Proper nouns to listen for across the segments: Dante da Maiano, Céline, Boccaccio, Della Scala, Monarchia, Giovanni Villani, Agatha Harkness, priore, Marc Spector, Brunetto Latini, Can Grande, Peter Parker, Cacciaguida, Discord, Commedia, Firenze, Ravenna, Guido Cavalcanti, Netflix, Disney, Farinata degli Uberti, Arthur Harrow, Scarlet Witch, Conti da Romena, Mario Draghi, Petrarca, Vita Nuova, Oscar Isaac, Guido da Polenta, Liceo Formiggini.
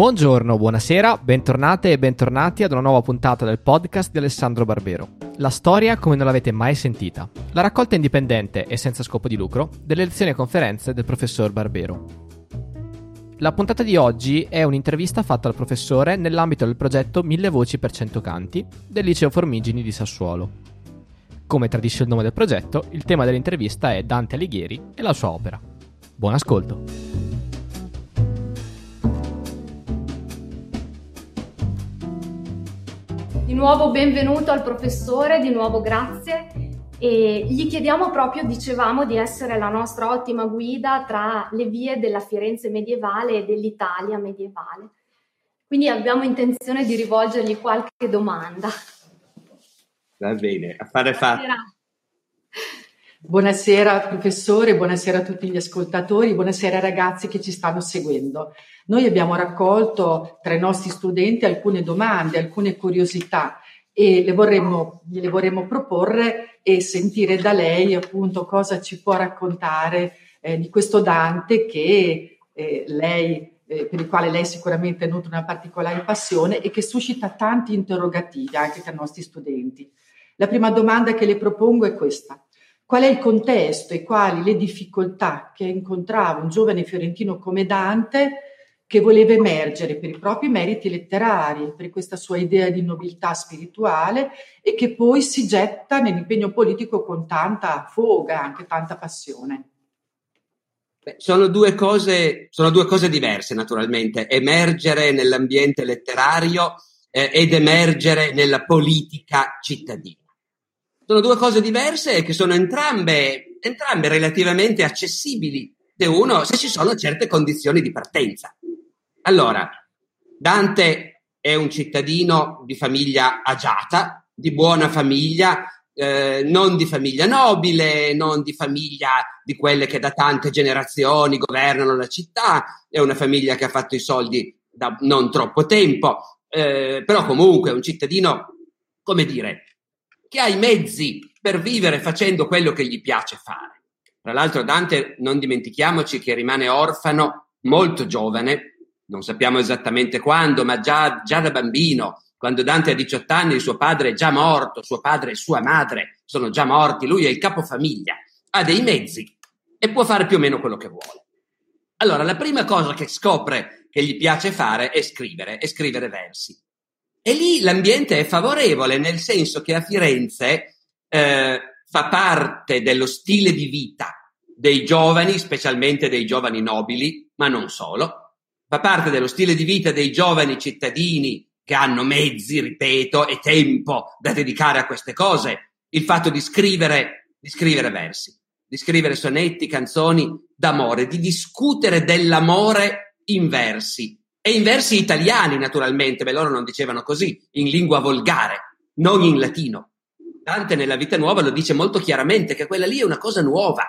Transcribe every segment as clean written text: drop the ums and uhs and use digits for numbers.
Buongiorno, buonasera, bentornate e bentornati ad una nuova puntata del podcast di Alessandro Barbero. La storia come non l'avete mai sentita. La raccolta indipendente e senza scopo di lucro delle lezioni e conferenze del professor Barbero. La puntata di oggi è un'intervista fatta al professore nell'ambito del progetto 1000 Voci per 100 Canti del Liceo Formiggini di Sassuolo. Come tradisce il nome del progetto, il tema dell'intervista è Dante Alighieri e la sua opera. Buon ascolto! Di nuovo benvenuto al professore, di nuovo grazie, e gli chiediamo proprio, dicevamo, di essere la nostra ottima guida tra le vie della Firenze medievale e dell'Italia medievale. Quindi abbiamo intenzione di rivolgergli qualche domanda. Va bene, affare fatto. Buonasera professore, buonasera a tutti gli ascoltatori, buonasera ragazzi che ci stanno seguendo. Noi abbiamo raccolto tra i nostri studenti alcune domande, alcune curiosità e le vorremmo proporre e sentire da lei appunto cosa ci può raccontare di questo Dante che per il quale lei sicuramente nutre una particolare passione e che suscita tanti interrogativi anche tra i nostri studenti. La prima domanda che le propongo è questa. Qual è il contesto e quali le difficoltà che incontrava un giovane fiorentino come Dante che voleva emergere per i propri meriti letterari, per questa sua idea di nobiltà spirituale e che poi si getta nell'impegno politico con tanta foga, anche tanta passione? Beh, sono due cose diverse naturalmente, emergere nell'ambiente letterario ed emergere nella politica cittadina. Sono due cose diverse che sono entrambe relativamente accessibili se uno, se ci sono certe condizioni di partenza. Allora, Dante è un cittadino di famiglia agiata, di buona famiglia, non di famiglia nobile, non di famiglia di quelle che da tante generazioni governano la città, è una famiglia che ha fatto i soldi da non troppo tempo, però comunque è un cittadino, come dire, che ha i mezzi per vivere facendo quello che gli piace fare. Tra l'altro Dante, non dimentichiamoci che rimane orfano molto giovane, non sappiamo esattamente quando, ma già da bambino, quando Dante ha 18 anni suo padre è già morto, suo padre e sua madre sono già morti, lui è il capofamiglia, ha dei mezzi e può fare più o meno quello che vuole. Allora la prima cosa che scopre che gli piace fare è scrivere versi. E lì l'ambiente è favorevole, nel senso che a Firenze fa parte dello stile di vita dei giovani, specialmente dei giovani nobili, ma non solo, fa parte dello stile di vita dei giovani cittadini che hanno mezzi, ripeto, e tempo da dedicare a queste cose, il fatto di scrivere versi, di scrivere sonetti, canzoni d'amore, di discutere dell'amore in versi. E in versi italiani, naturalmente, beh, loro non dicevano così, in lingua volgare, non in latino. Dante nella Vita Nuova lo dice molto chiaramente, che quella lì è una cosa nuova.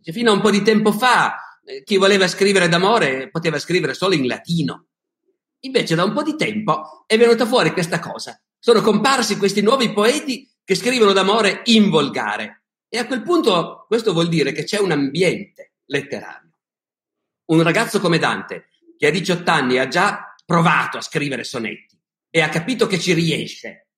Cioè, fino a un po' di tempo fa, chi voleva scrivere d'amore poteva scrivere solo in latino. Invece da un po' di tempo è venuta fuori questa cosa. Sono comparsi questi nuovi poeti che scrivono d'amore in volgare. E a quel punto questo vuol dire che c'è un ambiente letterario. Un ragazzo come Dante, che a 18 anni ha già provato a scrivere sonetti e ha capito che ci riesce.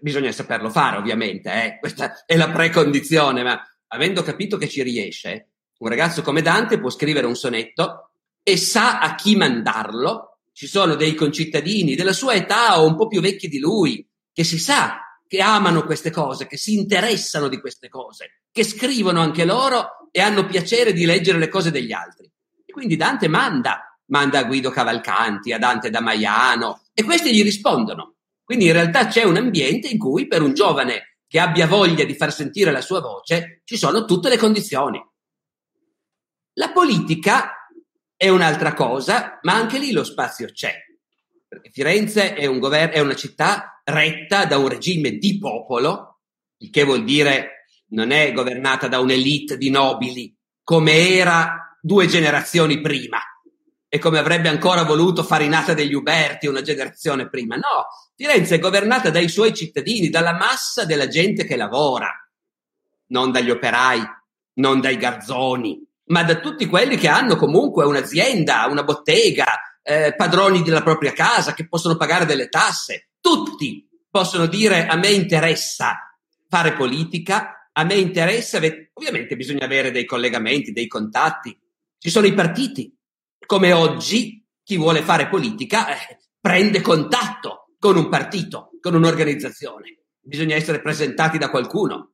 Bisogna saperlo fare, ovviamente, Questa è la precondizione, ma avendo capito che ci riesce, un ragazzo come Dante può scrivere un sonetto e sa a chi mandarlo. Ci sono dei concittadini della sua età o un po' più vecchi di lui che si sa che amano queste cose, che si interessano di queste cose, che scrivono anche loro e hanno piacere di leggere le cose degli altri. E quindi Dante manda a Guido Cavalcanti, a Dante da Maiano, e questi gli rispondono. Quindi in realtà c'è un ambiente in cui per un giovane che abbia voglia di far sentire la sua voce ci sono tutte le condizioni. La politica è un'altra cosa, ma anche lì lo spazio c'è, perché Firenze è una città retta da un regime di popolo, il che vuol dire non è governata da un'elite di nobili come era 2 generazioni prima. E come avrebbe ancora voluto Farinata degli Uberti una generazione prima. No, Firenze è governata dai suoi cittadini, dalla massa della gente che lavora, non dagli operai, non dai garzoni, ma da tutti quelli che hanno comunque un'azienda, una bottega, padroni della propria casa, che possono pagare delle tasse. Tutti possono dire: a me interessa fare politica, a me interessa. Ovviamente bisogna avere dei collegamenti, dei contatti. Ci sono i partiti. Come oggi chi vuole fare politica prende contatto con un partito, con un'organizzazione. Bisogna essere presentati da qualcuno.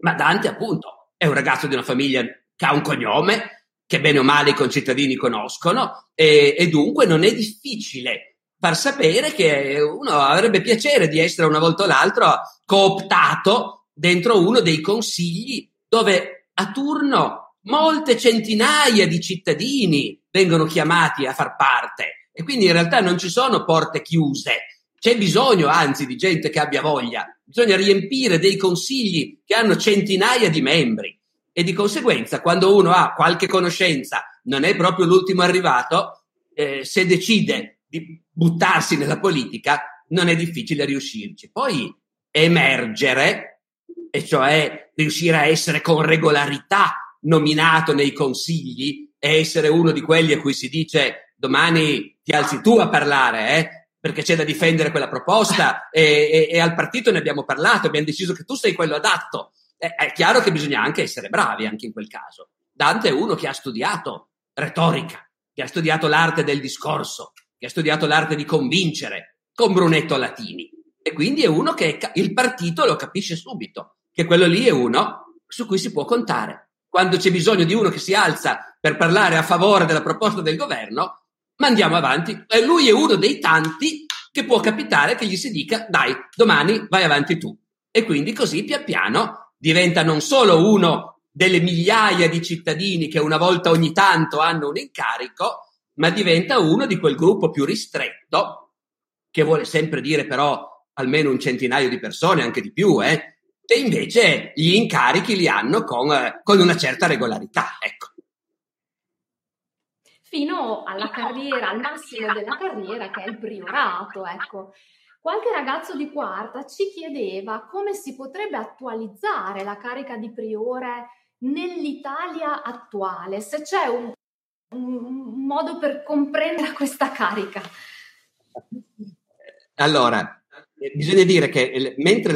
Ma Dante, appunto, è un ragazzo di una famiglia che ha un cognome che bene o male i concittadini conoscono, e dunque non è difficile far sapere che uno avrebbe piacere di essere una volta o l'altro cooptato dentro uno dei consigli dove a turno molte centinaia di cittadini vengono chiamati a far parte, e quindi in realtà non ci sono porte chiuse. C'è bisogno, anzi, di gente che abbia voglia. Bisogna riempire dei consigli che hanno centinaia di membri, e di conseguenza quando uno ha qualche conoscenza, non è proprio l'ultimo arrivato, se decide di buttarsi nella politica non è difficile riuscirci. Poi emergere, e cioè riuscire a essere con regolarità nominato nei consigli e essere uno di quelli a cui si dice: domani ti alzi tu a parlare, perché c'è da difendere quella proposta, e al partito ne abbiamo parlato, abbiamo deciso che tu sei quello adatto. È chiaro che bisogna anche essere bravi anche in quel caso. Dante è uno che ha studiato retorica, che ha studiato l'arte del discorso, che ha studiato l'arte di convincere con Brunetto Latini, e quindi è uno che il partito lo capisce subito, che quello lì è uno su cui si può contare. Quando c'è bisogno di uno che si alza per parlare a favore della proposta del governo, ma andiamo avanti, e lui è uno dei tanti che può capitare che gli si dica: dai, domani vai avanti tu. E quindi così pian piano diventa non solo uno delle migliaia di cittadini che una volta ogni tanto hanno un incarico, ma diventa uno di quel gruppo più ristretto, che vuole sempre dire però almeno un centinaio di persone, anche di più, e invece gli incarichi li hanno con una certa regolarità, ecco. Fino alla carriera, al massimo della carriera, che è il priorato, ecco. Qualche ragazzo di quarta ci chiedeva come si potrebbe attualizzare la carica di priore nell'Italia attuale, se c'è un modo per comprendere questa carica. Allora, bisogna dire che mentre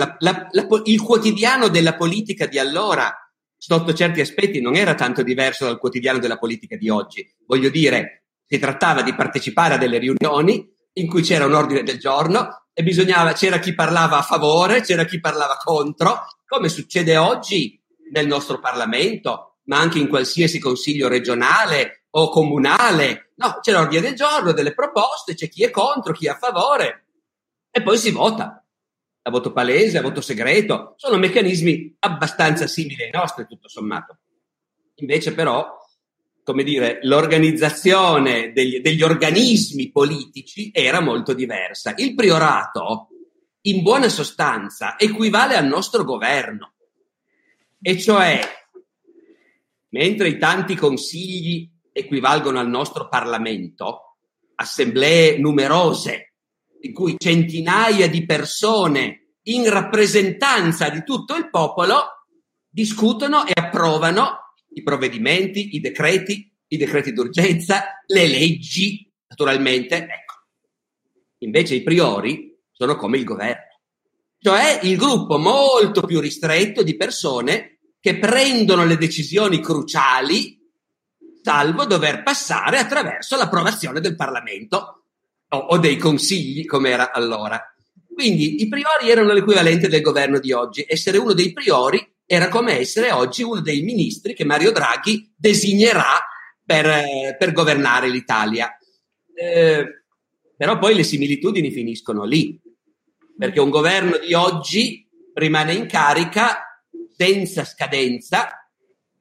il quotidiano della politica di allora, sotto certi aspetti, non era tanto diverso dal quotidiano della politica di oggi. Voglio dire, si trattava di partecipare a delle riunioni in cui c'era un ordine del giorno e c'era chi parlava a favore, c'era chi parlava contro, come succede oggi nel nostro Parlamento, ma anche in qualsiasi consiglio regionale o comunale. No, c'è l'ordine del giorno, delle proposte, c'è chi è contro, chi è a favore, e poi si vota. A voto palese, a voto segreto, sono meccanismi abbastanza simili ai nostri, tutto sommato. Invece però, come dire, l'organizzazione degli organismi politici era molto diversa. Il priorato, in buona sostanza, equivale al nostro governo. E cioè, mentre i tanti consigli equivalgono al nostro Parlamento, assemblee numerose, in cui centinaia di persone in rappresentanza di tutto il popolo discutono e approvano i provvedimenti, i decreti d'urgenza, le leggi, naturalmente, ecco. Invece i priori sono come il governo, cioè il gruppo molto più ristretto di persone che prendono le decisioni cruciali, salvo dover passare attraverso l'approvazione del Parlamento o dei consigli, come era allora. Quindi i priori erano l'equivalente del governo di oggi. Essere uno dei priori era come essere oggi uno dei ministri che Mario Draghi designerà per governare l'Italia. Però poi le similitudini finiscono lì, perché un governo di oggi rimane in carica senza scadenza.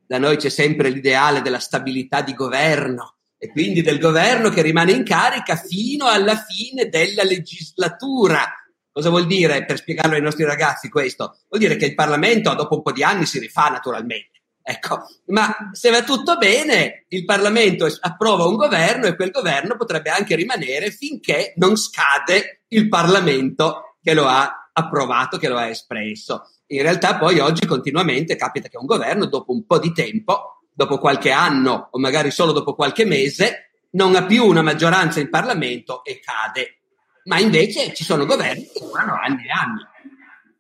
Da noi c'è sempre l'ideale della stabilità di governo, e quindi del governo che rimane in carica fino alla fine della legislatura. Cosa vuol dire, per spiegarlo ai nostri ragazzi, questo? Vuol dire che il Parlamento dopo un po' di anni si rifà, naturalmente. Ecco, ma se va tutto bene, il Parlamento approva un governo e quel governo potrebbe anche rimanere finché non scade il Parlamento che lo ha approvato, che lo ha espresso. In realtà poi oggi continuamente capita che un governo dopo un po' di tempo, dopo qualche anno o magari solo dopo qualche mese, non ha più una maggioranza in Parlamento e cade. Ma invece ci sono governi che durano anni e anni.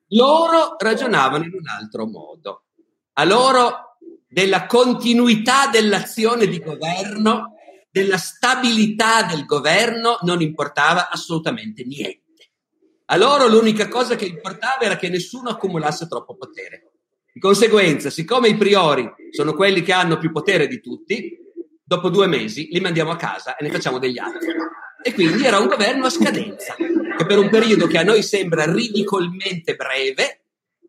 Loro ragionavano in un altro modo. A loro della continuità dell'azione di governo, della stabilità del governo, non importava assolutamente niente. A loro l'unica cosa che importava era che nessuno accumulasse troppo potere. Di conseguenza, siccome i priori sono quelli che hanno più potere di tutti, dopo 2 mesi li mandiamo a casa e ne facciamo degli altri. E quindi era un governo a scadenza, che per un periodo che a noi sembra ridicolmente breve,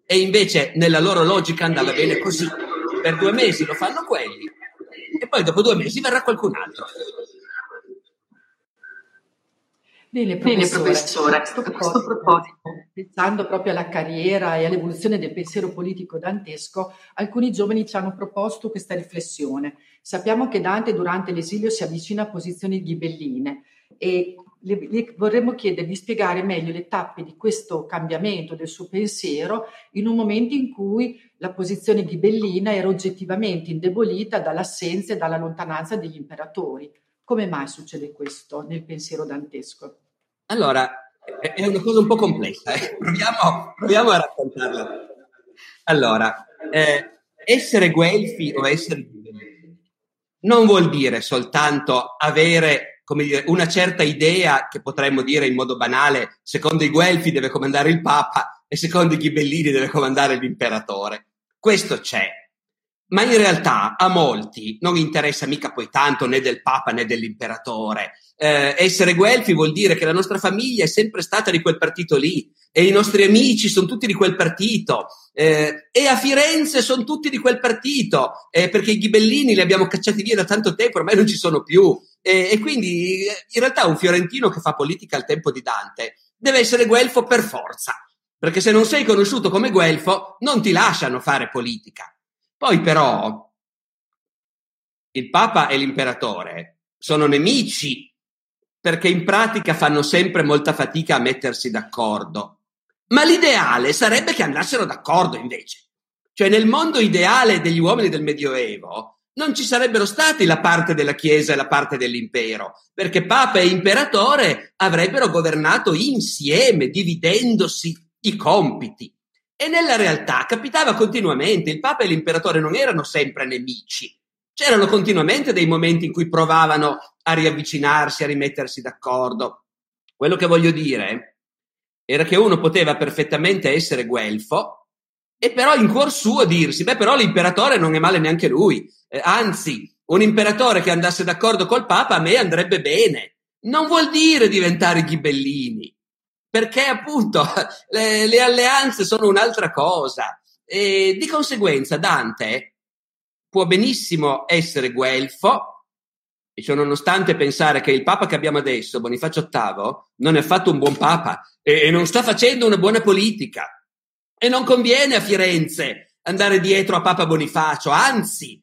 e invece nella loro logica andava bene così. Per 2 mesi lo fanno quelli, e poi dopo 2 mesi verrà qualcun altro. Bene, professore, a questo proposito, pensando proprio alla carriera e all'evoluzione del pensiero politico dantesco, alcuni giovani ci hanno proposto questa riflessione. Sappiamo che Dante durante l'esilio si avvicina a posizioni ghibelline e vorremmo chiedere di spiegare meglio le tappe di questo cambiamento del suo pensiero in un momento in cui la posizione ghibellina era oggettivamente indebolita dall'assenza e dalla lontananza degli imperatori. Come mai succede questo nel pensiero dantesco? Allora, è una cosa un po' complessa, proviamo a raccontarla. Allora, essere guelfi o essere non vuol dire soltanto avere, come dire, una certa idea che potremmo dire in modo banale: secondo i guelfi deve comandare il Papa e secondo i ghibellini deve comandare l'imperatore. Questo c'è. Ma in realtà a molti non interessa mica poi tanto né del Papa né dell'imperatore. Essere guelfi vuol dire che la nostra famiglia è sempre stata di quel partito lì e i nostri amici sono tutti di quel partito e a Firenze sono tutti di quel partito perché i ghibellini li abbiamo cacciati via da tanto tempo, ormai non ci sono più. E quindi in realtà un fiorentino che fa politica al tempo di Dante deve essere guelfo per forza, perché se non sei conosciuto come guelfo non ti lasciano fare politica. Poi però il Papa e l'imperatore sono nemici perché in pratica fanno sempre molta fatica a mettersi d'accordo. Ma l'ideale sarebbe che andassero d'accordo invece. Cioè nel mondo ideale degli uomini del Medioevo non ci sarebbero stati la parte della Chiesa e la parte dell'impero, perché Papa e imperatore avrebbero governato insieme, dividendosi i compiti. E nella realtà capitava continuamente, il Papa e l'imperatore non erano sempre nemici, c'erano continuamente dei momenti in cui provavano a riavvicinarsi, a rimettersi d'accordo. Quello che voglio dire era che uno poteva perfettamente essere guelfo e però in cuor suo dirsi: beh, però l'imperatore non è male neanche lui, anzi un imperatore che andasse d'accordo col Papa a me andrebbe bene. Non vuol dire diventare ghibellini, perché appunto le alleanze sono un'altra cosa e di conseguenza Dante può benissimo essere guelfo e ciò nonostante pensare che il Papa che abbiamo adesso, Bonifacio VIII, non è affatto un buon Papa e non sta facendo una buona politica e non conviene a Firenze andare dietro a Papa Bonifacio, anzi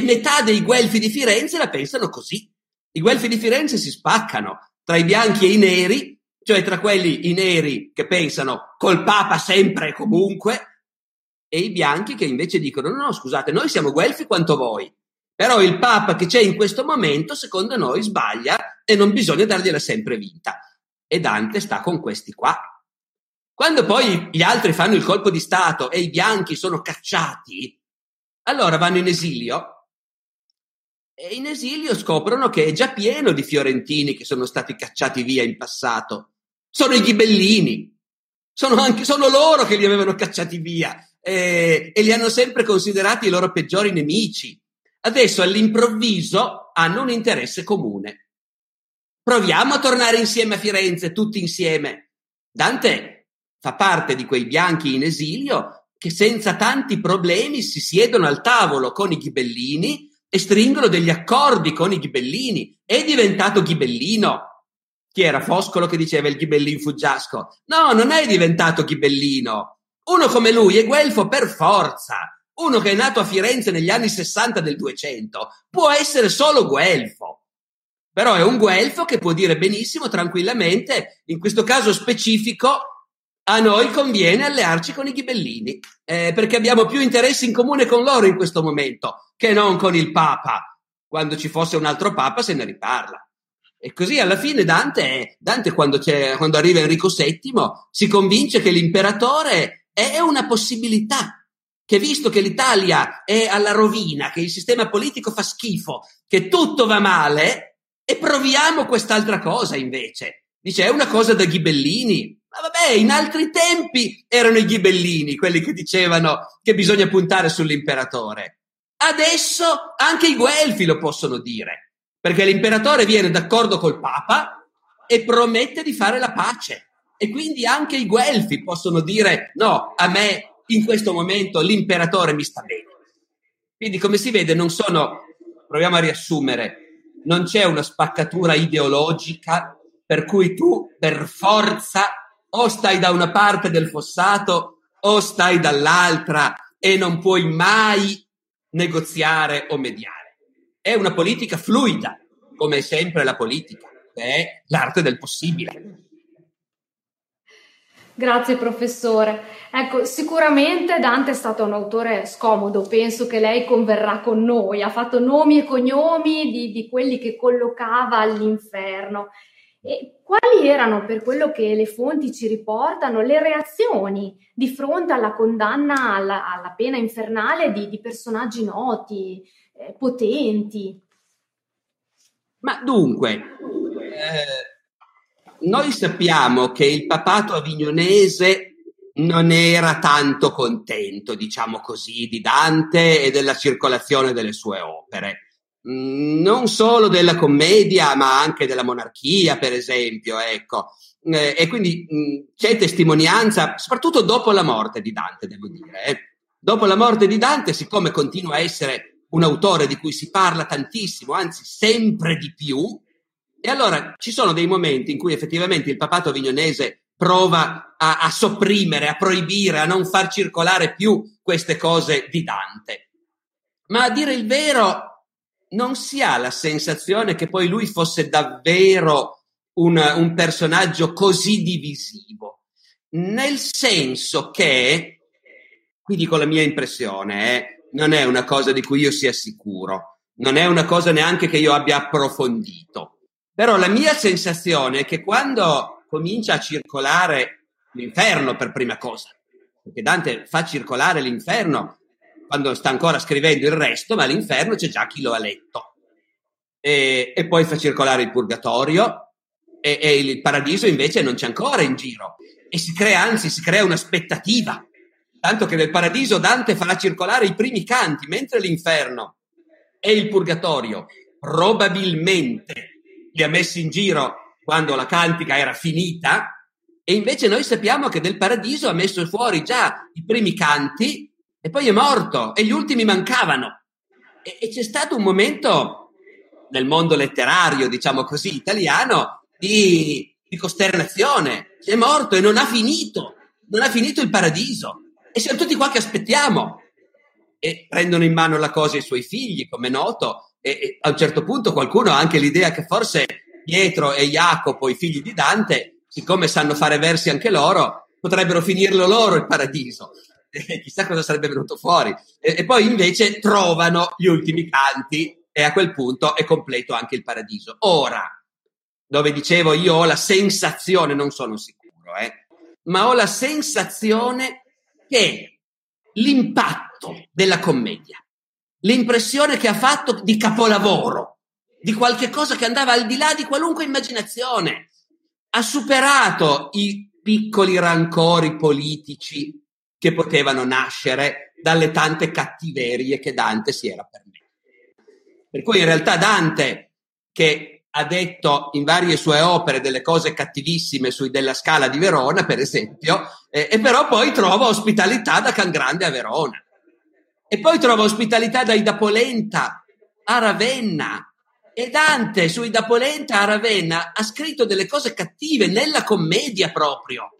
metà dei guelfi di Firenze la pensano così. I guelfi di Firenze si spaccano tra i bianchi e i neri, cioè tra quelli i neri che pensano col Papa sempre e comunque e i bianchi che invece dicono no, scusate, noi siamo guelfi quanto voi, però il Papa che c'è in questo momento secondo noi sbaglia e non bisogna dargliela sempre vinta. E Dante sta con questi qua. Quando poi gli altri fanno il colpo di Stato e i bianchi sono cacciati, allora vanno in esilio e in esilio scoprono che è già pieno di fiorentini che sono stati cacciati via in passato. Sono i ghibellini, sono loro che li avevano cacciati via e li hanno sempre considerati i loro peggiori nemici. Adesso all'improvviso hanno un interesse comune. Proviamo a tornare insieme a Firenze, tutti insieme. Dante fa parte di quei bianchi in esilio che senza tanti problemi si siedono al tavolo con i ghibellini e stringono degli accordi con i ghibellini. È diventato ghibellino. Chi era Foscolo che diceva il ghibellin fu Giasco? No, non è diventato ghibellino. Uno come lui è guelfo per forza. Uno che è nato a Firenze negli anni 60 del 200 può essere solo guelfo. Però è un guelfo che può dire benissimo, tranquillamente, in questo caso specifico, a noi conviene allearci con i ghibellini, perché abbiamo più interessi in comune con loro in questo momento che non con il Papa. quando ci fosse un altro papa se ne riparla. E così alla fine Dante quando arriva Enrico VII, si convince che l'imperatore è una possibilità, che visto che l'Italia è alla rovina, che il sistema politico fa schifo, che tutto va male, e proviamo quest'altra cosa invece. Dice, è una cosa da ghibellini. Ma vabbè, in altri tempi erano i ghibellini quelli che dicevano che bisogna puntare sull'imperatore. Adesso anche i guelfi lo possono dire. Perché l'imperatore viene d'accordo col Papa e promette di fare la pace. E quindi anche i guelfi possono dire no, a me in questo momento l'imperatore mi sta bene. Quindi come si vede non sono, proviamo a riassumere, non c'è una spaccatura ideologica per cui tu per forza o stai da una parte del fossato o stai dall'altra e non puoi mai negoziare o mediare. È una politica fluida, come sempre la politica, che è l'arte del possibile. Grazie professore. Ecco, sicuramente Dante è stato un autore scomodo, penso che lei converrà con noi, ha fatto nomi e cognomi di quelli che collocava all'inferno. E quali erano, per quello che le fonti ci riportano, le reazioni di fronte alla condanna alla pena infernale di personaggi noti, potenti? Ma dunque, noi sappiamo che il papato avignonese non era tanto contento, diciamo così, di Dante e della circolazione delle sue opere, non solo della Commedia ma anche della Monarchia, per esempio, ecco. E quindi c'è testimonianza, soprattutto dopo la morte di Dante, devo dire. Dopo la morte di Dante, siccome continua a essere un autore di cui si parla tantissimo, anzi sempre di più, e allora ci sono dei momenti in cui effettivamente il papato avignonese prova a sopprimere, a proibire, a non far circolare più queste cose di Dante. Ma a dire il vero non si ha la sensazione che poi lui fosse davvero un personaggio così divisivo, nel senso che, qui dico la mia impressione, non è una cosa di cui io sia sicuro, non è una cosa neanche che io abbia approfondito, però la mia sensazione è che quando comincia a circolare l'inferno, per prima cosa, perché Dante fa circolare l'inferno quando sta ancora scrivendo il resto, ma l'inferno c'è già chi lo ha letto, e poi fa circolare il purgatorio, e il paradiso invece non c'è ancora in giro, e si crea un'aspettativa, tanto che nel paradiso Dante farà circolare i primi canti, mentre l'inferno e il purgatorio probabilmente li ha messi in giro quando la cantica era finita, e invece noi sappiamo che del paradiso ha messo fuori già i primi canti e poi è morto e gli ultimi mancavano. E c'è stato un momento nel mondo letterario, diciamo così, italiano, di costernazione. È morto e non ha finito il paradiso. E siamo tutti qua che aspettiamo, e prendono in mano la cosa i suoi figli, come è noto, e a un certo punto qualcuno ha anche l'idea che forse Pietro e Jacopo, i figli di Dante, siccome sanno fare versi anche loro, potrebbero finirlo loro il paradiso, e chissà cosa sarebbe venuto fuori, e poi invece trovano gli ultimi canti e a quel punto è completo anche il paradiso. Ora, dove dicevo io ho la sensazione, non sono sicuro, ma ho la sensazione che l'impatto della Commedia, l'impressione che ha fatto di capolavoro, di qualche cosa che andava al di là di qualunque immaginazione, ha superato i piccoli rancori politici che potevano nascere dalle tante cattiverie che Dante si era permesso. Per cui in realtà Dante, che ha detto in varie sue opere delle cose cattivissime sui Della Scala di Verona, per esempio, e però poi trova ospitalità da Can Grande a Verona, e poi trova ospitalità dai Da Polenta a Ravenna, e Dante sui Da Polenta a Ravenna ha scritto delle cose cattive nella Commedia proprio.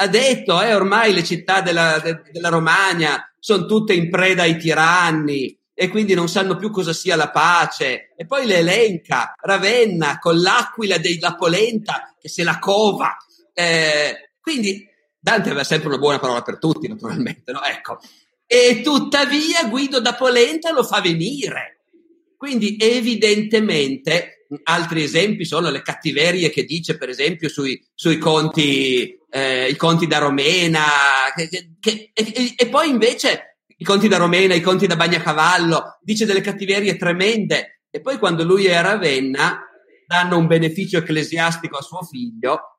Ha detto, ormai le città della Romagna sono tutte in preda ai tiranni, e quindi non sanno più cosa sia la pace, e poi le elenca, Ravenna con l'aquila dei La Polenta che se la cova, quindi Dante aveva sempre una buona parola per tutti, naturalmente, no? Ecco. E tuttavia Guido da Polenta lo fa venire, Quindi evidentemente altri esempi sono le cattiverie che dice per esempio sui conti, i conti da Romena, e poi invece i conti da Romena, i conti da Bagnacavallo, dice delle cattiverie tremende, e poi quando lui è a Ravenna danno un beneficio ecclesiastico a suo figlio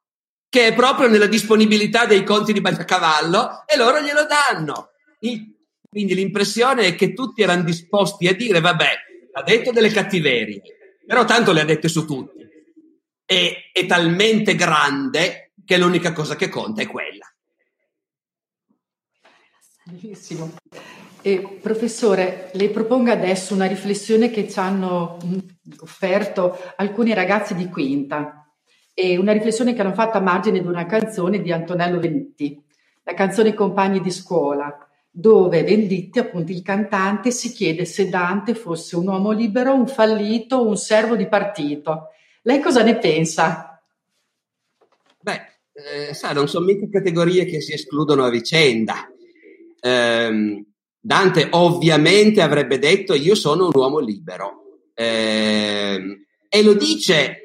che è proprio nella disponibilità dei conti di Bagnacavallo, e loro glielo danno. Quindi l'impressione è che tutti erano disposti a dire vabbè, ha detto delle cattiverie, però tanto le ha dette su tutti, è talmente grande che l'unica cosa che conta è quella. Bellissimo. Professore, le propongo adesso una riflessione che ci hanno offerto alcuni ragazzi di quinta, e una riflessione che hanno fatto a margine di una canzone di Antonello Venditti, la canzone Compagni di scuola, dove Venditti, appunto il cantante, si chiede se Dante fosse un uomo libero, un fallito, un servo di partito. Lei cosa ne pensa? Beh, non sono mica categorie che si escludono a vicenda. Dante ovviamente avrebbe detto io sono un uomo libero, e lo dice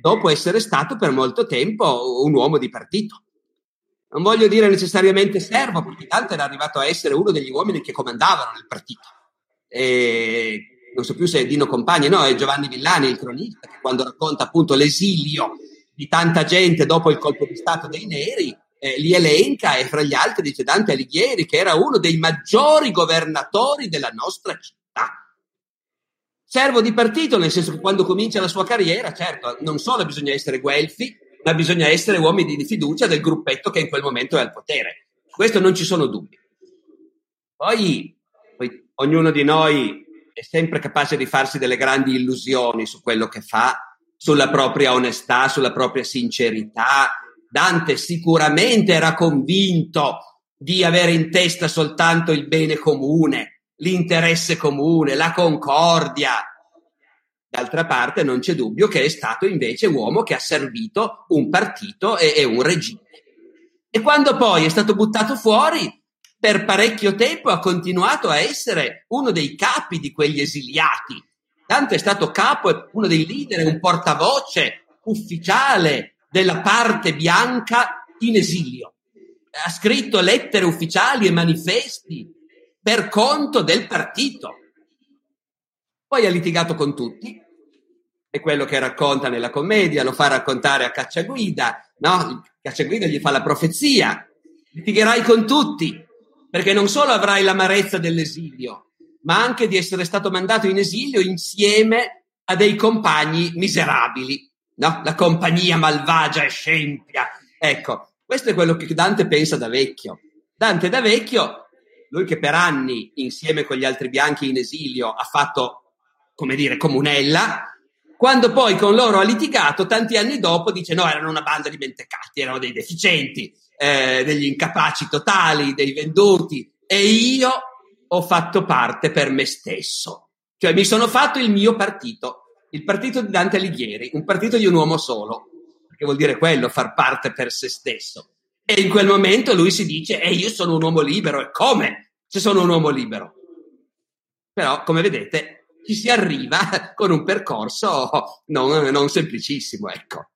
dopo essere stato per molto tempo un uomo di partito. Non voglio dire necessariamente servo, perché Dante era arrivato a essere uno degli uomini che comandavano il partito, non so più se è Dino Compagni, no, è Giovanni Villani il cronista, che quando racconta appunto l'esilio di tanta gente dopo il colpo di stato dei neri, li elenca, e fra gli altri dice Dante Alighieri, che era uno dei maggiori governatori della nostra città. Servo di partito, nel senso che quando comincia la sua carriera, certo, non solo bisogna essere guelfi, ma bisogna essere uomini di fiducia del gruppetto che in quel momento è al potere. Questo non ci sono dubbi. Poi ognuno di noi è sempre capace di farsi delle grandi illusioni su quello che fa, sulla propria onestà, sulla propria sincerità. Dante sicuramente era convinto di avere in testa soltanto il bene comune, l'interesse comune, la concordia. D'altra parte non c'è dubbio che è stato invece un uomo che ha servito un partito e un regime. E quando poi è stato buttato fuori, per parecchio tempo ha continuato a essere uno dei capi di quegli esiliati. Dante è stato capo, uno dei leader, un portavoce ufficiale della parte bianca in esilio. Ha scritto lettere ufficiali e manifesti per conto del partito. Poi ha litigato con tutti, è quello che racconta nella Commedia, lo fa raccontare a Cacciaguida, no? Cacciaguida gli fa la profezia: litigherai con tutti, perché non solo avrai l'amarezza dell'esilio, ma anche di essere stato mandato in esilio insieme a dei compagni miserabili. No? La compagnia malvagia e scempia. Ecco, questo è quello che Dante pensa da vecchio. Dante da vecchio, lui che per anni insieme con gli altri bianchi in esilio ha fatto, come dire, comunella, quando poi con loro ha litigato, tanti anni dopo dice no, erano una banda di mentecatti, erano dei deficienti, degli incapaci totali, dei venduti, e io ho fatto parte per me stesso. Cioè mi sono fatto il mio partito. Il partito di Dante Alighieri, un partito di un uomo solo, perché vuol dire quello, far parte per se stesso. E in quel momento lui si dice io sono un uomo libero, e come se sono un uomo libero? Però, come vedete, ci si arriva con un percorso non semplicissimo, ecco.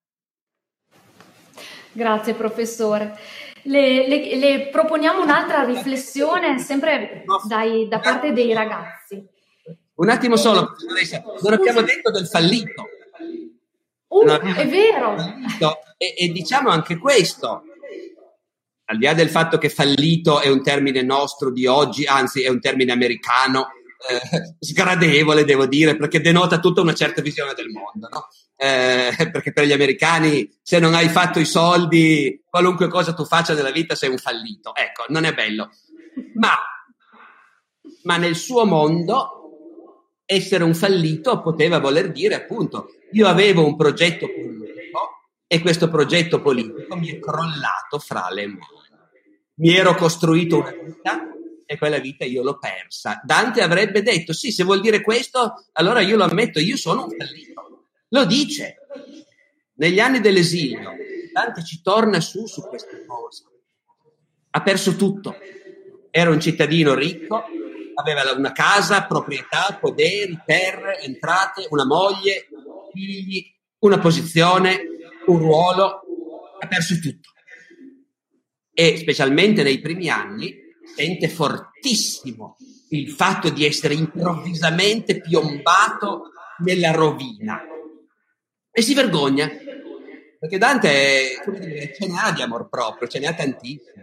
Grazie, professore. Le proponiamo un'altra riflessione, sempre da parte dei ragazzi. Un attimo solo, non abbiamo detto del fallito. È vero. Fallito. E diciamo anche questo, al di là del fatto che fallito è un termine nostro di oggi, anzi è un termine americano, sgradevole devo dire, perché denota tutta una certa visione del mondo, no? Perché per gli americani se non hai fatto i soldi, qualunque cosa tu faccia nella vita sei un fallito. Ecco, non è bello. Ma nel suo mondo essere un fallito poteva voler dire appunto io avevo un progetto politico e questo progetto politico mi è crollato fra le mani, mi ero costruito una vita e quella vita io l'ho persa. Dante avrebbe detto sì, se vuol dire questo allora io lo ammetto, io sono un fallito. Lo dice negli anni dell'esilio, Dante ci torna su queste cose. Ha perso tutto, era un cittadino ricco, aveva una casa, proprietà, poderi, terre, entrate, una moglie, figli, una posizione, un ruolo, ha perso tutto. E specialmente nei primi anni sente fortissimo il fatto di essere improvvisamente piombato nella rovina e si vergogna, perché Dante ce n'ha di amor proprio, ce n'ha tantissimo,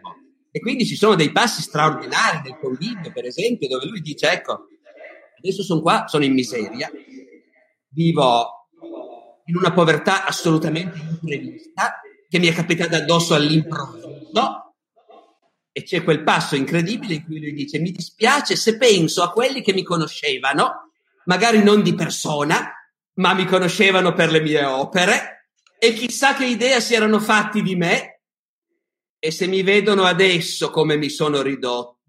e quindi ci sono dei passi straordinari del Convivio, per esempio, dove lui dice: ecco, adesso sono qua, sono in miseria, vivo in una povertà assolutamente imprevista che mi è capitata addosso all'improvviso. E c'è quel passo incredibile in cui lui dice: mi dispiace se penso a quelli che mi conoscevano, magari non di persona, ma mi conoscevano per le mie opere, e chissà che idea si erano fatti di me, e se mi vedono adesso come mi sono ridotto,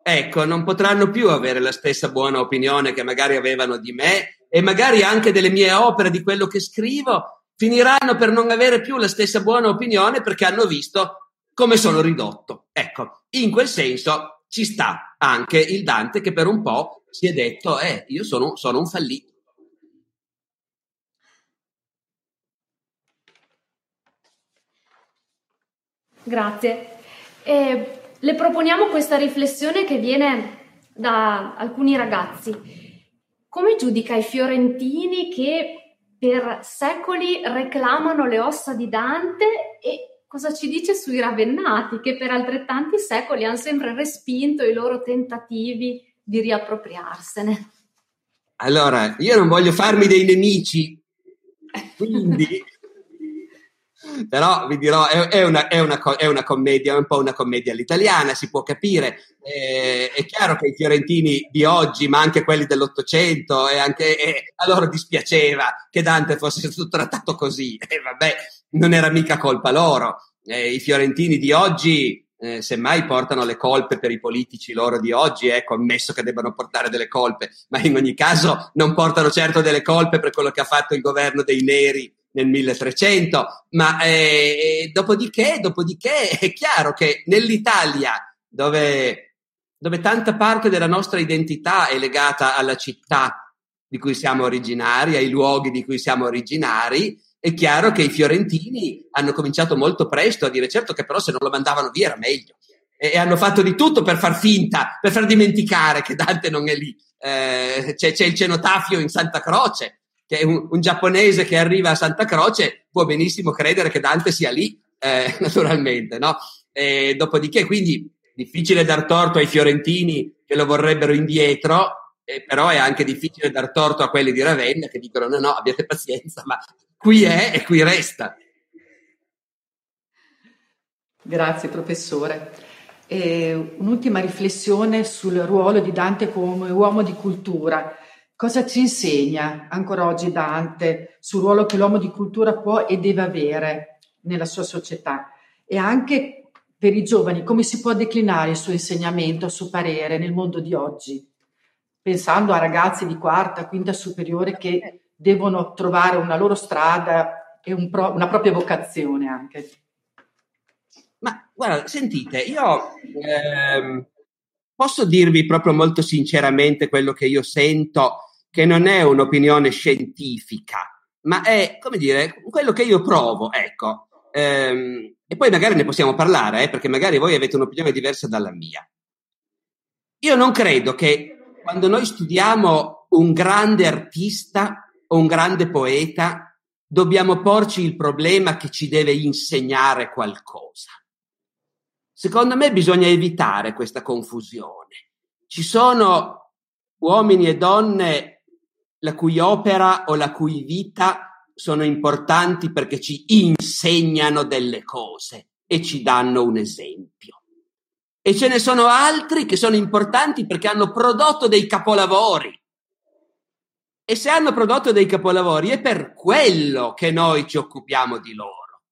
ecco, non potranno più avere la stessa buona opinione che magari avevano di me, e magari anche delle mie opere, di quello che scrivo, finiranno per non avere più la stessa buona opinione perché hanno visto come sono ridotto. Ecco, in quel senso ci sta anche il Dante che per un po' si è detto: io sono un fallito. Grazie. Le proponiamo questa riflessione che viene da alcuni ragazzi. Come giudica i fiorentini che per secoli reclamano le ossa di Dante, e cosa ci dice sui ravennati che per altrettanti secoli hanno sempre respinto i loro tentativi di riappropriarsene? Allora, io non voglio farmi dei nemici, quindi però vi dirò, è una commedia, è un po' una commedia all'italiana, si può capire. È chiaro che i fiorentini di oggi, ma anche quelli dell'Ottocento, a loro dispiaceva che Dante fosse stato trattato così, vabbè. Non era mica colpa loro. I fiorentini di oggi semmai portano le colpe per i politici loro di oggi, ecco, ammesso che debbano portare delle colpe, ma in ogni caso non portano certo delle colpe per quello che ha fatto il governo dei neri nel 1300, ma dopodiché è chiaro che nell'Italia, dove tanta parte della nostra identità è legata alla città di cui siamo originari, ai luoghi di cui siamo originari, è chiaro che i fiorentini hanno cominciato molto presto a dire: certo che però se non lo mandavano via era meglio, e hanno fatto di tutto per far finta, per far dimenticare che Dante non è lì. C'è il cenotafio in Santa Croce, che un giapponese che arriva a Santa Croce può benissimo credere che Dante sia lì, naturalmente, no? Dopodiché, quindi, difficile dar torto ai fiorentini che lo vorrebbero indietro. Però è anche difficile dar torto a quelli di Ravenna che dicono: no, abbiate pazienza, ma qui è e qui resta. Grazie, professore. Un'ultima riflessione sul ruolo di Dante come uomo di cultura. Cosa ci insegna ancora oggi Dante sul ruolo che l'uomo di cultura può e deve avere nella sua società? E anche per i giovani, come si può declinare il suo insegnamento, a suo parere, nel mondo di oggi? Pensando a ragazzi di quarta, quinta superiore che devono trovare una loro strada e una propria vocazione anche. Ma guarda, sentite, io posso dirvi proprio molto sinceramente quello che io sento, che non è un'opinione scientifica, ma è, come dire, quello che io provo, ecco. E poi magari ne possiamo parlare, perché magari voi avete un'opinione diversa dalla mia. Io non credo che quando noi studiamo un grande artista o un grande poeta, dobbiamo porci il problema che ci deve insegnare qualcosa. Secondo me bisogna evitare questa confusione. Ci sono uomini e donne la cui opera o la cui vita sono importanti perché ci insegnano delle cose e ci danno un esempio. E ce ne sono altri che sono importanti perché hanno prodotto dei capolavori. E se hanno prodotto dei capolavori è per quello che noi ci occupiamo di loro.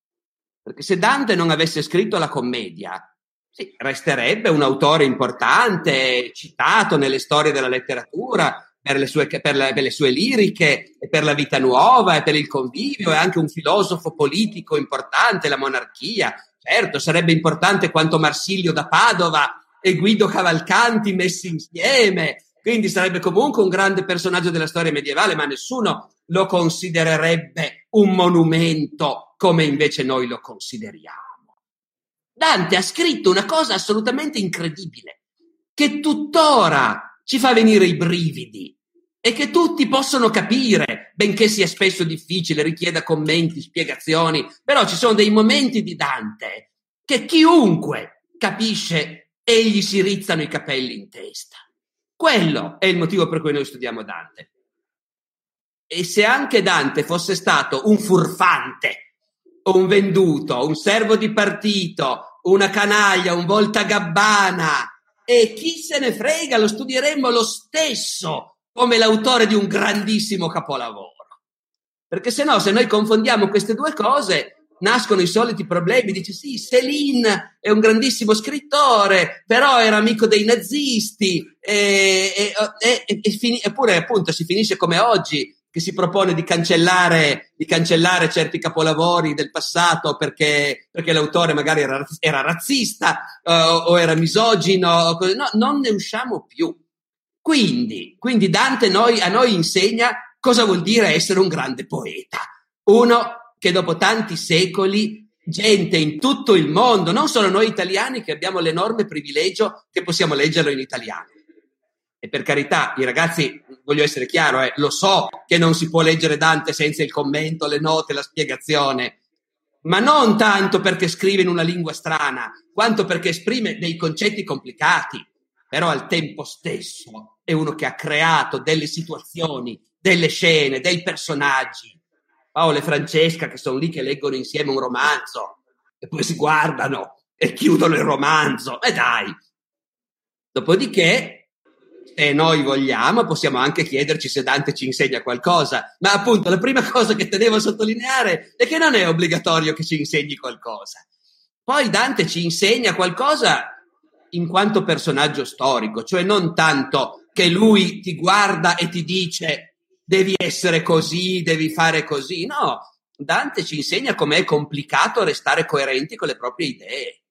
Perché se Dante non avesse scritto la Commedia, sì, resterebbe un autore importante, citato nelle storie della letteratura, per le sue liriche, e per la Vita Nuova, e per il Convivio, e anche un filosofo politico importante, la Monarchia. Certo, sarebbe importante quanto Marsilio da Padova, e Guido Cavalcanti messi insieme, quindi sarebbe comunque un grande personaggio della storia medievale, ma nessuno lo considererebbe un monumento come invece noi lo consideriamo. Dante ha scritto una cosa assolutamente incredibile, che tuttora ci fa venire i brividi e che tutti possono capire, benché sia spesso difficile, richieda commenti, spiegazioni, però ci sono dei momenti di Dante che chiunque capisce e gli si rizzano i capelli in testa. Quello è il motivo per cui noi studiamo Dante. E se anche Dante fosse stato un furfante, un venduto, un servo di partito, una canaglia, un voltagabbana, e chi se ne frega, lo studieremmo lo stesso come l'autore di un grandissimo capolavoro. Perché se no, se noi confondiamo queste due cose, nascono i soliti problemi. Dice sì, Céline è un grandissimo scrittore, però era amico dei nazisti, eppure appunto si finisce come oggi, che si propone di cancellare certi capolavori del passato perché l'autore magari era razzista o era misogino. No, non ne usciamo più. Quindi Dante a noi insegna cosa vuol dire essere un grande poeta. Uno che dopo tanti secoli, gente in tutto il mondo, non solo noi italiani che abbiamo l'enorme privilegio che possiamo leggerlo in italiano. E per carità, i ragazzi, voglio essere chiaro, lo so che non si può leggere Dante senza il commento, le note, la spiegazione, ma non tanto perché scrive in una lingua strana, quanto perché esprime dei concetti complicati, però al tempo stesso è uno che ha creato delle situazioni, delle scene, dei personaggi. Paolo e Francesca che sono lì che leggono insieme un romanzo e poi si guardano e chiudono il romanzo, e dai! Dopodiché, e noi vogliamo, possiamo anche chiederci se Dante ci insegna qualcosa, ma appunto la prima cosa che tenevo a sottolineare è che non è obbligatorio che ci insegni qualcosa. Poi Dante ci insegna qualcosa in quanto personaggio storico, cioè non tanto che lui ti guarda e ti dice devi essere così, devi fare così, no, Dante ci insegna com'è complicato restare coerenti con le proprie idee.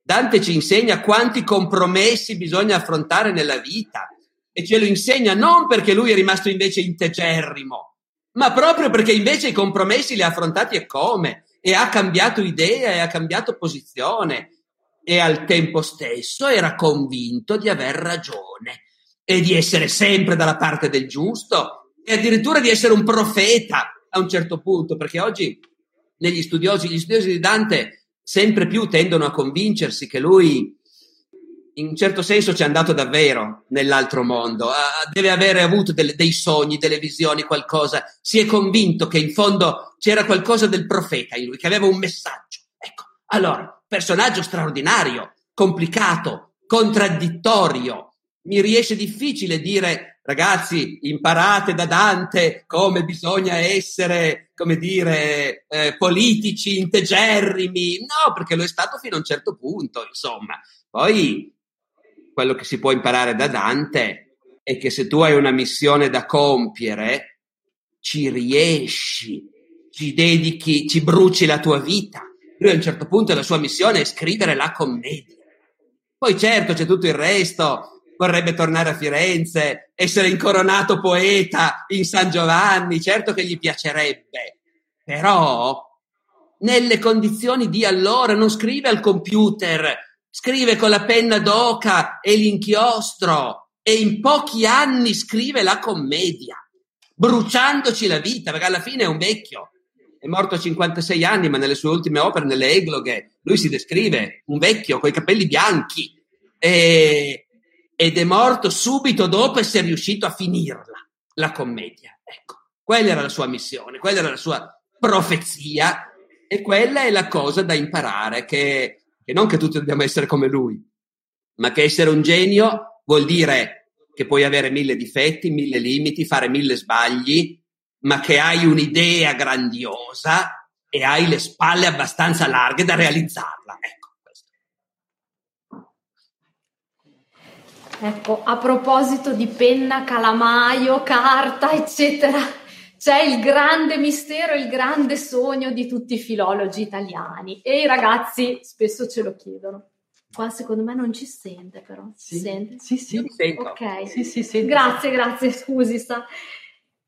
Dante ci insegna quanti compromessi bisogna affrontare nella vita. E ce lo insegna non perché lui è rimasto invece integerrimo, ma proprio perché invece i compromessi li ha affrontati e come, e ha cambiato idea e ha cambiato posizione, e al tempo stesso era convinto di aver ragione e di essere sempre dalla parte del giusto e addirittura di essere un profeta a un certo punto, perché oggi gli studiosi di Dante sempre più tendono a convincersi che lui in un certo senso ci è andato davvero nell'altro mondo, deve avere avuto dei sogni, delle visioni, qualcosa, si è convinto che in fondo c'era qualcosa del profeta in lui, che aveva un messaggio. Ecco, allora, personaggio straordinario, complicato, contraddittorio, mi riesce difficile dire ragazzi imparate da Dante come bisogna essere, come dire, politici, integerrimi, no, perché lo è stato fino a un certo punto, insomma. Poi quello che si può imparare da Dante è che se tu hai una missione da compiere, ci riesci, ci dedichi, ci bruci la tua vita. Lui a un certo punto la sua missione è scrivere la Commedia. Poi certo c'è tutto il resto, vorrebbe tornare a Firenze, essere incoronato poeta in San Giovanni, certo che gli piacerebbe, però nelle condizioni di allora non scrive al computer, scrive con la penna d'oca e l'inchiostro e in pochi anni scrive la Commedia, bruciandoci la vita, perché alla fine è un vecchio, è morto a 56 anni, ma nelle sue ultime opere, nelle egloghe, lui si descrive un vecchio coi capelli bianchi ed è morto subito dopo essere riuscito a finirla, la Commedia. Ecco, quella era la sua missione, quella era la sua profezia e quella è la cosa da imparare, che non che tutti dobbiamo essere come lui, ma che essere un genio vuol dire che puoi avere 1000 difetti, 1000 limiti, fare 1000 sbagli, ma che hai un'idea grandiosa e hai le spalle abbastanza larghe da realizzarla. Ecco, a proposito di penna, calamaio, carta, eccetera, c'è il grande mistero, il grande sogno di tutti i filologi italiani e i ragazzi spesso ce lo chiedono. Qua secondo me non ci sente, però. Sì. Sente? Sì, sento. Ok. Sì, grazie, scusi.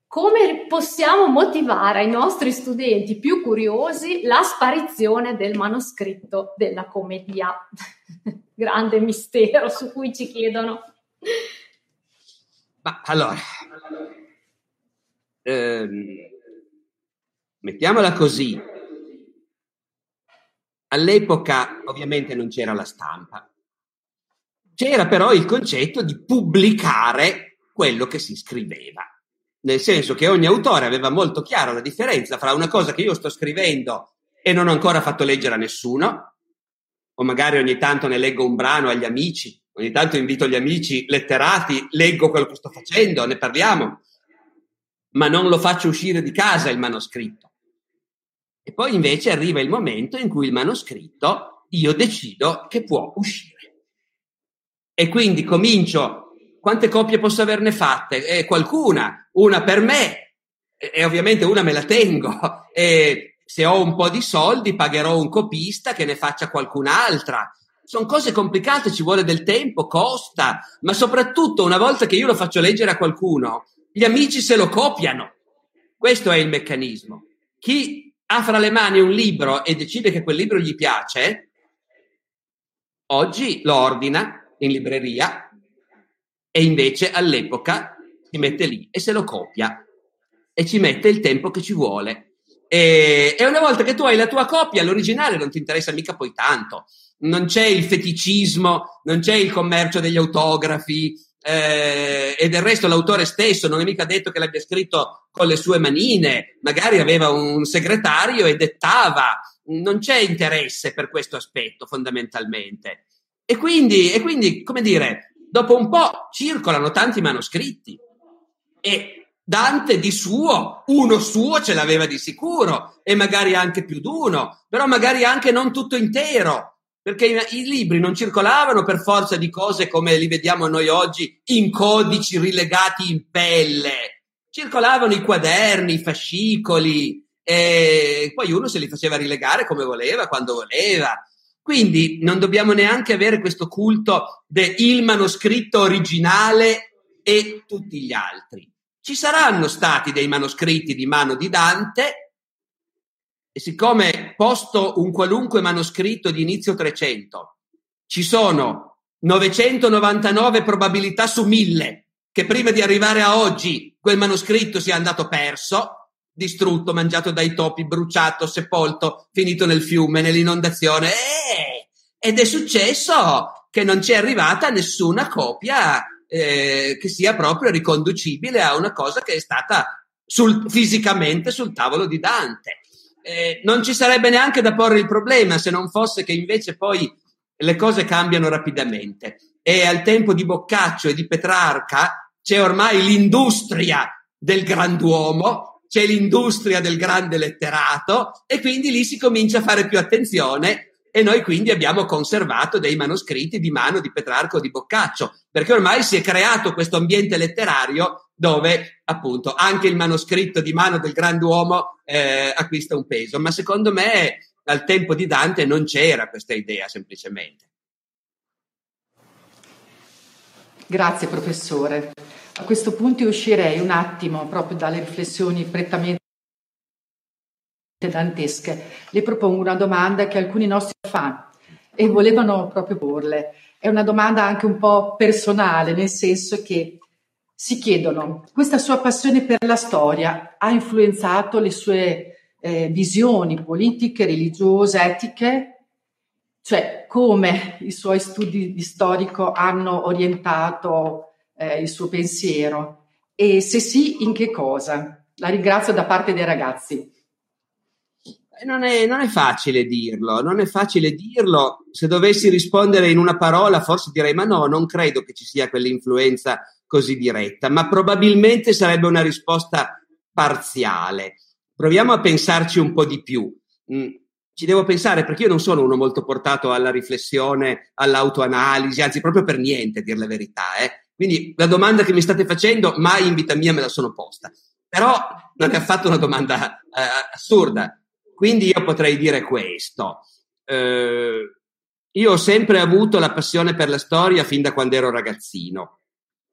Come possiamo motivare ai nostri studenti più curiosi la sparizione del manoscritto della Commedia? Grande mistero su cui ci chiedono. Ma allora, mettiamola così, all'epoca ovviamente non c'era la stampa, c'era però il concetto di pubblicare quello che si scriveva, nel senso che ogni autore aveva molto chiaro la differenza fra una cosa che io sto scrivendo e non ho ancora fatto leggere a nessuno, o magari ogni tanto ne leggo un brano agli amici, ogni tanto invito gli amici letterati, leggo quello che sto facendo, ne parliamo, ma non lo faccio uscire di casa il manoscritto. E poi invece arriva il momento in cui il manoscritto io decido che può uscire. E quindi comincio, quante copie posso averne fatte? Qualcuna, una per me, e ovviamente una me la tengo, e se ho un po' di soldi pagherò un copista che ne faccia qualcun'altra. Sono cose complicate, ci vuole del tempo, costa, ma soprattutto una volta che io lo faccio leggere a qualcuno, gli amici se lo copiano. Questo è il meccanismo. Chi ha fra le mani un libro e decide che quel libro gli piace, oggi lo ordina in libreria e invece all'epoca si mette lì e se lo copia e ci mette il tempo che ci vuole. E una volta che tu hai la tua copia, l'originale non ti interessa mica poi tanto. Non c'è il feticismo, non c'è il commercio degli autografi, e del resto l'autore stesso non è mica detto che l'abbia scritto con le sue manine, magari aveva un segretario e dettava, non c'è interesse per questo aspetto fondamentalmente. E quindi, come dire, dopo un po' circolano tanti manoscritti e Dante di suo, uno suo ce l'aveva di sicuro e magari anche più di uno, però magari anche non tutto intero. Perché i libri non circolavano per forza di cose come li vediamo noi oggi in codici rilegati in pelle, circolavano i quaderni, i fascicoli e poi uno se li faceva rilegare come voleva, quando voleva. Quindi non dobbiamo neanche avere questo culto del manoscritto originale e tutti gli altri. Ci saranno stati dei manoscritti di mano di Dante. E siccome posto un qualunque manoscritto di inizio 300, ci sono 999 probabilità su 1000 che prima di arrivare a oggi quel manoscritto sia andato perso, distrutto, mangiato dai topi, bruciato, sepolto, finito nel fiume, nell'inondazione. Ed è successo che non c'è arrivata nessuna copia che sia proprio riconducibile a una cosa che è stata fisicamente sul tavolo di Dante. Non ci sarebbe neanche da porre il problema se non fosse che invece poi le cose cambiano rapidamente e al tempo di Boccaccio e di Petrarca c'è ormai l'industria del grand'uomo, c'è l'industria del grande letterato e quindi lì si comincia a fare più attenzione e noi quindi abbiamo conservato dei manoscritti di mano di Petrarca o di Boccaccio perché ormai si è creato questo ambiente letterario dove appunto anche il manoscritto di mano del grand'uomo acquista un peso, ma secondo me al tempo di Dante non c'era questa idea semplicemente. Grazie professore. A questo punto io uscirei un attimo proprio dalle riflessioni prettamente dantesche. Le propongo una domanda che alcuni nostri fan e volevano proprio porle. È una domanda anche un po' personale, nel senso che si chiedono, questa sua passione per la storia ha influenzato le sue visioni politiche, religiose, etiche? Cioè, come i suoi studi di storico hanno orientato il suo pensiero? E se sì, in che cosa? La ringrazio da parte dei ragazzi. Non è facile dirlo, se dovessi rispondere in una parola forse direi ma no, non credo che ci sia quell'influenza così diretta, ma probabilmente sarebbe una risposta parziale. Proviamo a pensarci un po' di più. Ci devo pensare perché io non sono uno molto portato alla riflessione, all'autoanalisi, anzi proprio per niente, a dir la verità. Quindi la domanda che mi state facendo mai in vita mia me la sono posta, però non è affatto una domanda assurda. Quindi io potrei dire questo, Io ho sempre avuto la passione per la storia fin da quando ero ragazzino.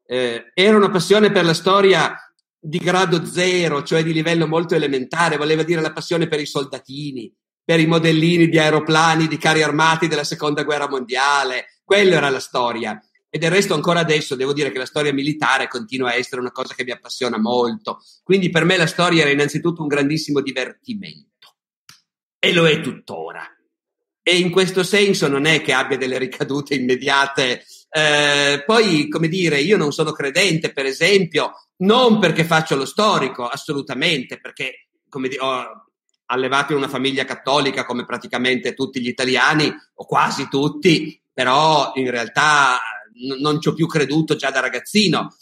Era una passione per la storia di grado zero, cioè di livello molto elementare, voleva dire la passione per i soldatini, per i modellini di aeroplani, di carri armati della Seconda Guerra Mondiale. Quello era la storia. E del resto ancora adesso devo dire che la storia militare continua a essere una cosa che mi appassiona molto. Quindi per me la storia era innanzitutto un grandissimo divertimento. E lo è tuttora. E in questo senso non è che abbia delle ricadute immediate. Poi, come dire, io non sono credente, per esempio, non perché faccio lo storico, assolutamente, perché ho allevato in una famiglia cattolica come praticamente tutti gli italiani, o quasi tutti, però in realtà non ci ho più creduto già da ragazzino.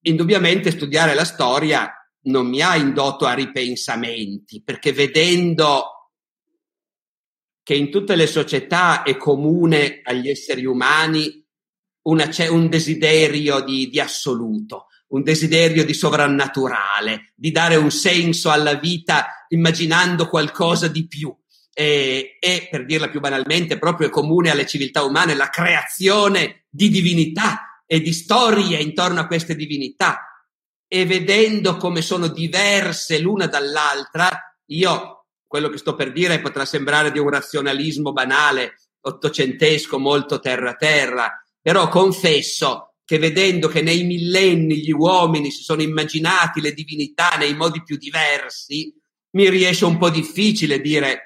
Indubbiamente studiare la storia non mi ha indotto a ripensamenti, perché vedendo che in tutte le società è comune agli esseri umani un desiderio di assoluto, un desiderio di sovrannaturale, di dare un senso alla vita immaginando qualcosa di più. E per dirla più banalmente, proprio è comune alle civiltà umane la creazione di divinità e di storie intorno a queste divinità. E vedendo come sono diverse l'una dall'altra, quello che sto per dire potrà sembrare di un razionalismo banale, ottocentesco, molto terra-terra, però confesso che vedendo che nei millenni gli uomini si sono immaginati le divinità nei modi più diversi, mi riesce un po' difficile dire,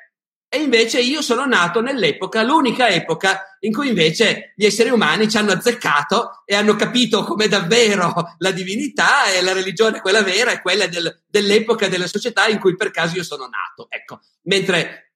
e invece io sono nato nell'epoca, l'unica epoca in cui invece gli esseri umani ci hanno azzeccato e hanno capito com'è davvero la divinità, e la religione quella vera è quella dell'epoca, della società in cui per caso io sono nato. Ecco, mentre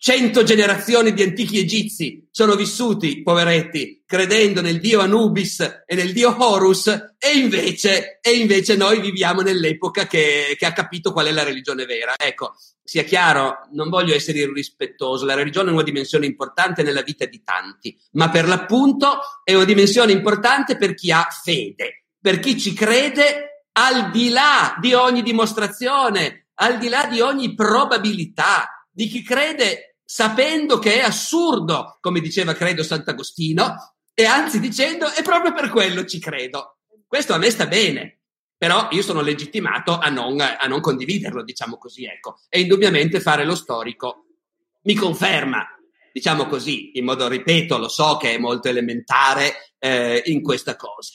100 generazioni di antichi egizi sono vissuti, poveretti, credendo nel dio Anubis e nel dio Horus, e invece noi viviamo nell'epoca che ha capito qual è la religione vera. Ecco, sia chiaro, non voglio essere irrispettoso, la religione è una dimensione importante nella vita di tanti, ma per l'appunto è una dimensione importante per chi ha fede, per chi ci crede al di là di ogni dimostrazione, al di là di ogni probabilità, di chi crede sapendo che è assurdo, come diceva credo Sant'Agostino, e anzi dicendo e proprio per quello ci credo. Questo a me sta bene, però io sono legittimato a non condividerlo, diciamo così, ecco. E indubbiamente fare lo storico mi conferma, diciamo così, in modo, ripeto, lo so che è molto elementare in questa cosa.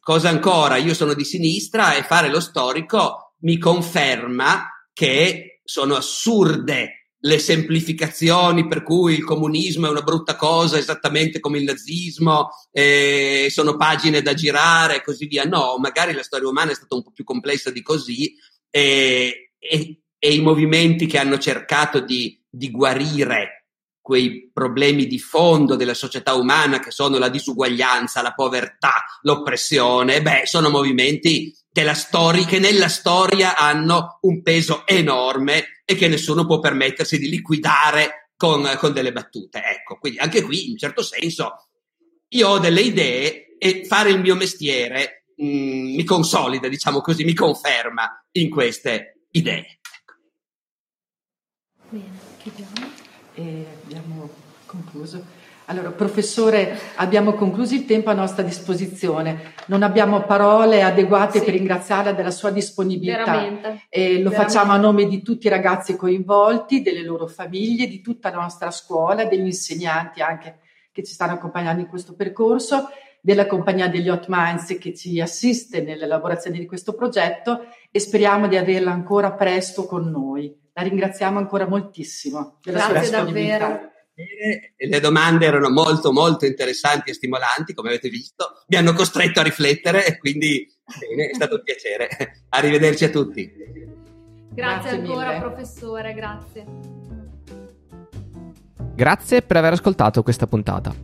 Cosa ancora, io sono di sinistra e fare lo storico mi conferma che sono assurde le semplificazioni per cui il comunismo è una brutta cosa esattamente come il nazismo, sono pagine da girare e così via. No, magari la storia umana è stata un po' più complessa di così, e i movimenti che hanno cercato di guarire quei problemi di fondo della società umana che sono la disuguaglianza, la povertà, l'oppressione, sono movimenti che nella storia hanno un peso enorme e che nessuno può permettersi di liquidare con delle battute. Ecco, quindi anche qui, in un certo senso, io ho delle idee e fare il mio mestiere mi consolida, diciamo così, mi conferma in queste idee. Ecco. Bene, chiudiamo. E abbiamo concluso. Allora, professore, abbiamo concluso il tempo a nostra disposizione. Non abbiamo parole adeguate per ringraziarla della sua disponibilità. Veramente. Facciamo a nome di tutti i ragazzi coinvolti, delle loro famiglie, di tutta la nostra scuola, degli insegnanti anche che ci stanno accompagnando in questo percorso, della compagnia degli Hot Minds che ci assiste nell'elaborazione di questo progetto, e speriamo di averla ancora presto con noi. La ringraziamo ancora moltissimo della sua disponibilità. Davvero. Le domande erano molto molto interessanti e stimolanti, come avete visto, mi hanno costretto a riflettere, quindi bene, è stato un piacere. Arrivederci a tutti. Grazie ancora mille, professore, grazie. Grazie per aver ascoltato questa puntata.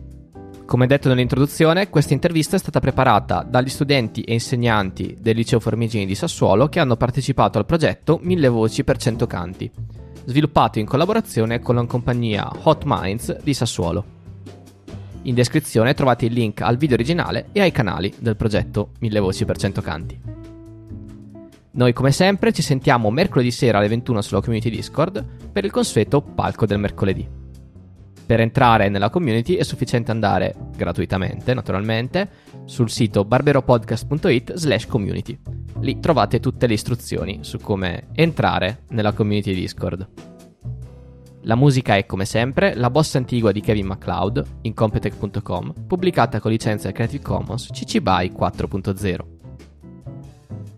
Come detto nell'introduzione, questa intervista è stata preparata dagli studenti e insegnanti del Liceo Formiggini di Sassuolo che hanno partecipato al progetto 1000 Voci per 100 Canti, sviluppato in collaborazione con la compagnia Hot Minds di Sassuolo. In descrizione trovate il link al video originale e ai canali del progetto 1000 Voci per 100 Canti. Noi come sempre ci sentiamo mercoledì sera alle 21 sulla community Discord per il consueto palco del mercoledì. Per entrare nella community è sufficiente andare, gratuitamente naturalmente, sul sito barberopodcast.it/community. Lì trovate tutte le istruzioni su come entrare nella community Discord. La musica è, come sempre, la bossa antigua di Kevin MacLeod, in Competech.com, pubblicata con licenza Creative Commons CC BY 4.0.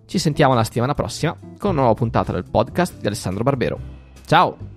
Ci sentiamo la settimana prossima con una nuova puntata del podcast di Alessandro Barbero. Ciao!